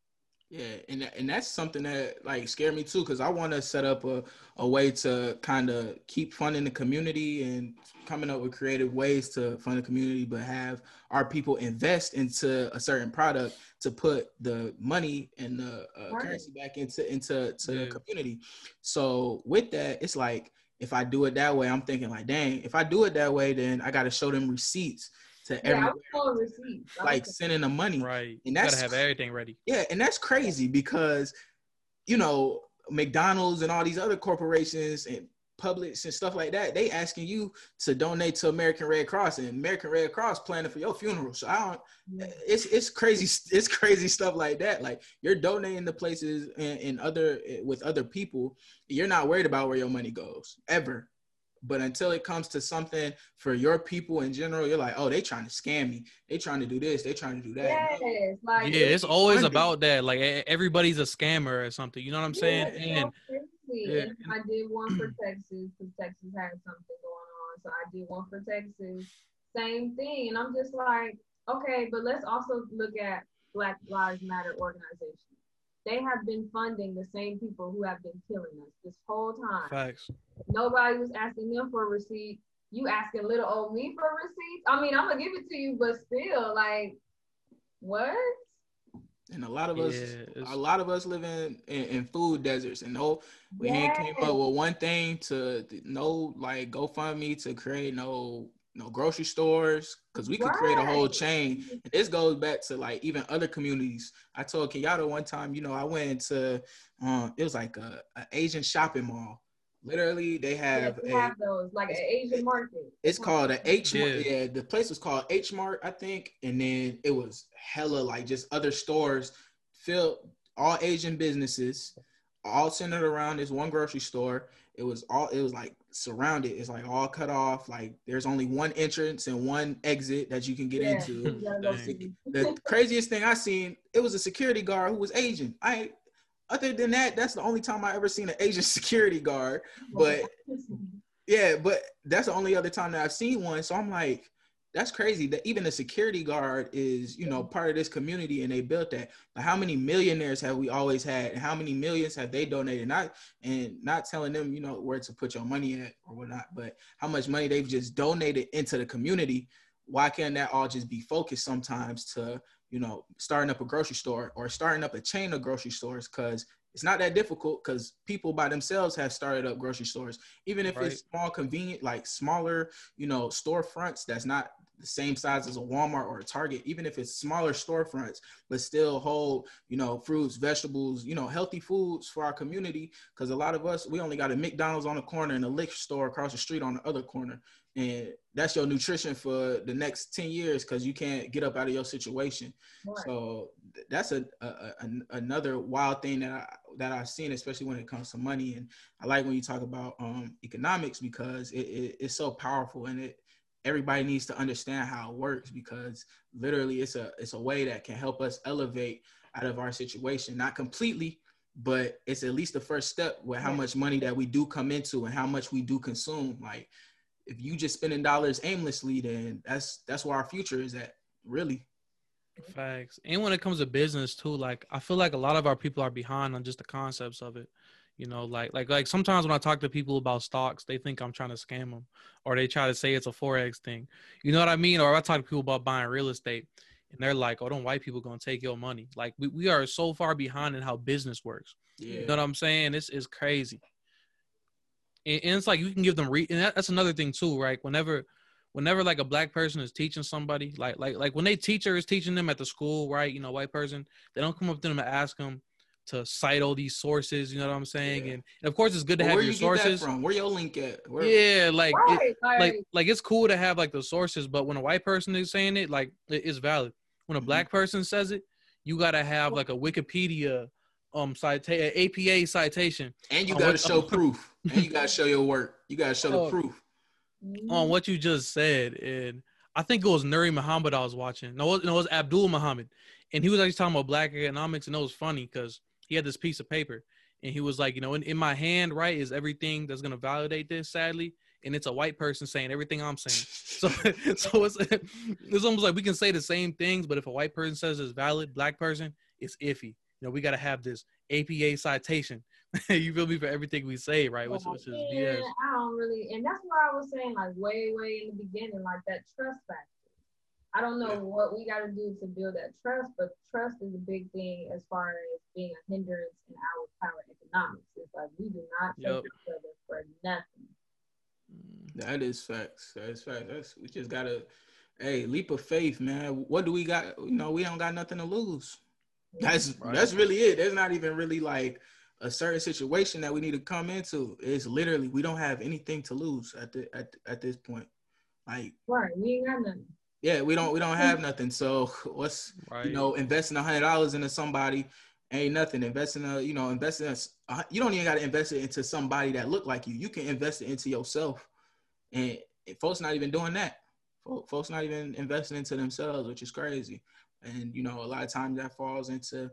Yeah, and that, and that's something that, like, scared me too, because I want to set up a, a way to kind of keep funding the community and coming up with creative ways to fund the community, but have our people invest into a certain product to put the money and the uh, right. currency back into into to yeah. the community. So with that, it's like, if I do it that way, I'm thinking like, dang, if I do it that way, then I got to show them receipts. To yeah, receipts. Like sending the money, right? And that's, you gotta have everything ready. Yeah, and that's crazy because, you know, McDonald's and all these other corporations and Publix and stuff like that, they asking you to donate to American Red Cross, and American Red Cross planning for your funeral. So I don't, it's, it's crazy. It's crazy stuff like that. Like, you're donating to places and, and other, with other people. You're not worried about where your money goes ever. But until it comes to something for your people in general, you're like, oh, they trying to scam me. They trying to do this. They trying to do that. Yes, like, yeah, it's always wonder. about that. Like, everybody's a scammer or something. You know what I'm saying? Yeah, and yeah. I did one for Texas because Texas had something going on. So I did one for Texas. Same thing. And I'm just like, okay, but let's also look at Black Lives Matter organization. They have been funding the same people who have been killing us this whole time. Facts. Nobody was asking them for a receipt. You asking little old me for a receipt? I mean, I'm going to give it to you, but still, like, what? And a lot of us, yeah, a lot of us live in, in, in food deserts, and no, we yes. ain't came up with one thing to, no, like, GoFundMe to create no, no grocery stores, because we could right. create a whole chain. And this goes back to, like, even other communities. I told Kiyala one time, you know, I went into, um, it was like a, a Asian shopping mall. Literally, they have, yes, a, have those, like an Asian market. It's called an H-Mart. Yeah. yeah, the place was called H-Mart, I think. And then it was hella, like, just other stores filled, all Asian businesses, all centered around this one grocery store. It was all, it was like surrounded. It's like all cut off. Like, there's only one entrance and one exit that you can get yeah. into. the, the craziest thing I seen, it was a security guard who was Asian. I Other than that, that's the only time I ever seen an Asian security guard. But yeah, but that's the only other time that I've seen one. So I'm like, that's crazy that even a security guard is, you know, part of this community, and they built that. But how many millionaires have we always had? And how many millions have they donated? Not and not telling them, you know, where to put your money at or whatnot, but how much money they've just donated into the community. Why can't that all just be focused sometimes to, you know, starting up a grocery store or starting up a chain of grocery stores? Because it's not that difficult, because people by themselves have started up grocery stores. Even if right. it's small, convenient, like smaller, you know, storefronts that's not the same size as a Walmart or a Target, even if it's smaller storefronts, but still hold, you know, fruits, vegetables, you know, healthy foods for our community. Because a lot of us, we only got a McDonald's on the corner and a liquor store across the street on the other corner. And that's your nutrition for the next ten years, because you can't get up out of your situation. Right. So that's a, a, a another wild thing that, I, that I've seen, especially when it comes to money. And I like when you talk about um, economics, because it, it, it's so powerful, and it everybody needs to understand how it works, because literally it's a, it's a way that can help us elevate out of our situation. Not completely, but it's at least the first step with how much money that we do come into and how much we do consume. Like, if you just spending dollars aimlessly, then that's that's where our future is at, really. Facts. And when it comes to business too, like, I feel like a lot of our people are behind on just the concepts of it. You know, like like like sometimes when I talk to people about stocks, they think I'm trying to scam them, or they try to say it's a forex thing. You know what I mean? Or I talk to people about buying real estate, and they're like, "Oh, don't white people gonna take your money?" Like, we we are so far behind in how business works. Yeah. You know what I'm saying? This is crazy. And it's like, you can give them, re- and that's another thing too, right? Whenever, whenever like a black person is teaching somebody, like, like, like when they teacher is teaching them at the school, right? You know, white person, they don't come up to them and ask them to cite all these sources. You know what I'm saying? Yeah. And, and of course it's good to well, have where your you sources. Get that from? Where your link at? Where... Yeah. Like, right, it, right. like, like it's cool to have like the sources, but when a white person is saying it, like, it is valid. When a mm-hmm. black person says it, you got to have like a Wikipedia um citation, A P A citation, and you gotta what, show um, proof, and you gotta show your work. You gotta show the proof on what you just said. And I think it was Nuri Muhammad I was watching. No, no, it was Abdul Muhammad, and he was actually talking about black economics, and it was funny because he had this piece of paper, and he was like, you know, in, in my hand, right, is everything that's gonna validate this, sadly, and it's a white person saying everything I'm saying. So, so it's it's almost like we can say the same things, but if a white person says it's valid, black person, it's iffy. You know, we got to have this A P A citation. You feel me? For everything we say, right? Which, which is B S. I don't really. And that's why I was saying, like, way, way in the beginning, like, that trust factor. I don't know yeah. what we got to do to build that trust, but trust is a big thing as far as being a hindrance in our power economics. It's like, we do not trust yep. each other for nothing. That is facts. That is facts. That's, we just got to, hey, leap of faith, man. What do we got? You know, we don't got nothing to lose. That's right. That's really it. There's not even really like a certain situation that we need to come into. It's literally, we don't have anything to lose at the at at this point. Like, right, we ain't got nothing. Yeah, we don't we don't have nothing. So what's right. you know, investing a hundred dollars into somebody ain't nothing. Investing a you know investing a, you don't even got to invest it into somebody that look like you. You can invest it into yourself, and folks not even doing that. Folks not even investing into themselves, which is crazy. And you know, a lot of times that falls into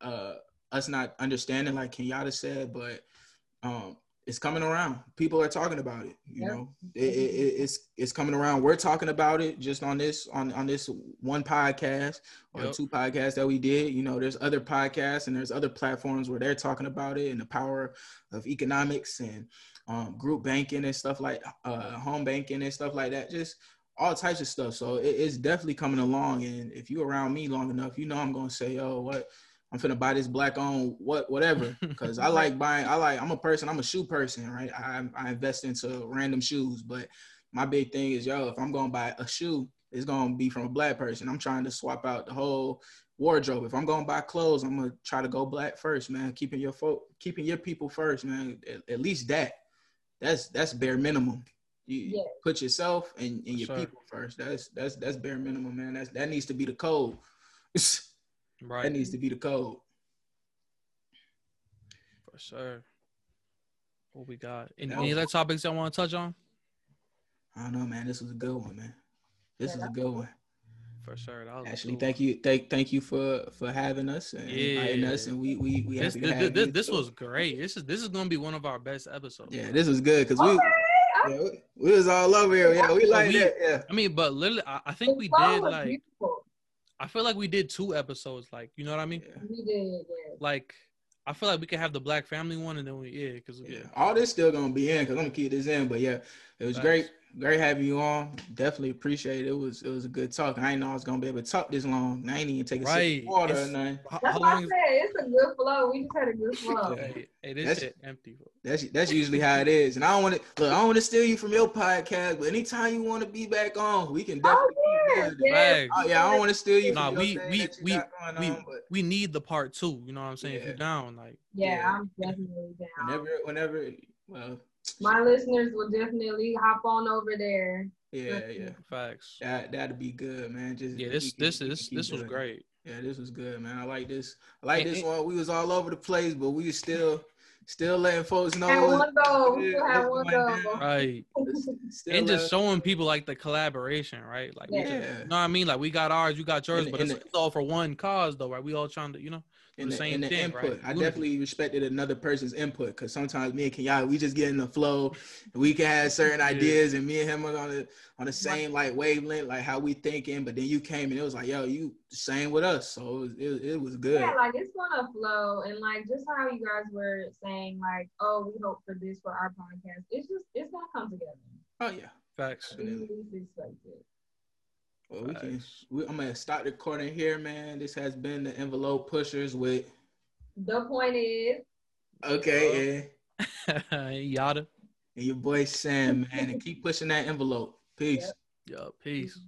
uh, us not understanding, like Kenyatta said. But um, it's coming around. People are talking about it. You yep. know, it, it, it's it's coming around. We're talking about it just on this on on this one podcast or yep. two podcasts that we did. You know, there's other podcasts and there's other platforms where they're talking about it and the power of economics and um, group banking and stuff like uh, home banking and stuff like that. Just all types of stuff. So it, it's definitely coming along. And if you around me long enough, you know, I'm going to say, oh, what, I'm finna buy this black owned, what, whatever. Cause I like buying, I like, I'm a person, I'm a shoe person, right? I, I invest into random shoes, but my big thing is, yo, if I'm going to buy a shoe, it's going to be from a black person. I'm trying to swap out the whole wardrobe. If I'm going to buy clothes, I'm going to try to go black first, man. Keeping your folk, keeping your people first, man. At, at least that, that's, that's bare minimum. You yeah. put yourself and, and your sure. people first. That's that's that's bare minimum, man. That's that needs to be the code. Right. That needs to be the code. For sure. What we got? Any, any other topics y'all want to touch on? I don't know, man. This was a good one, man. This yeah, is a good one. For sure. That was Actually, cool. thank you, thank thank you for, for having us and yeah. inviting us, and we we we this, happy this, to have this, this was great. This is this is gonna be one of our best episodes. Yeah, this was good because we. Yeah, we, we was all over here. Yeah, we like we, that. Yeah. I mean, but literally, I, I think we did like. Beautiful. I feel like we did two episodes. Like, you know what I mean? Yeah. We did. Yeah. Like, I feel like we could have the Black Family one, and then we yeah, because yeah, all this still gonna be in because I'm gonna keep this in. But yeah, it was nice. great, great having you on. Definitely appreciate it. It was it was a good talk. I didn't know I was gonna be able to talk this long. I ain't even take a right. sip of water it's, or nothing. That's how long I said. It's a good flow. We just had a good flow. Yeah, it, it is that's, shit empty. Bro. That's that's usually how it is. And I don't want to look. I don't want to steal you from your podcast, but anytime you want to be back on, we can definitely. Oh yeah, yeah. Oh, yeah I don't want to steal you. Nah, from we your we we on, we, we need the part two. You know what I'm saying? Yeah. If you're down, like yeah, yeah, I'm definitely down. Whenever, whenever, well. My listeners will definitely hop on over there. Yeah, yeah, facts. That that'd be good, man. Just yeah, this keep, this keep, is keep this doing. was great. Yeah, this was good, man. I like this. I like and this it, one. We was all over the place, but we was still still letting folks know. And one goal. We still have one goal. Right. And just showing people like the collaboration, right? Like, yeah. we just, you know what I mean? Like we got ours, you got yours, and but and it's the, all for one cause, though, right? We all trying to, you know. And the, the same and the thing, input. Right? I Ooh. definitely respected another person's input because sometimes me and Kiyala, we just get in the flow. We can have certain yeah. ideas, and me and him are on the on the same like wavelength, like how we thinking. But then you came and it was like, yo, you same with us, so it was, it, it was good. Yeah, like it's gonna flow, and like just how you guys were saying, like, oh, we hope for this for our podcast. It's just it's gonna come together. Oh yeah, facts. Well, we can, we, I'm going to stop recording here, man. This has been the Envelope Pushers with... The Point Is... Okay, yeah. Yada. And your boy Sam, man. And keep pushing that envelope. Peace. Yep, Yo, peace.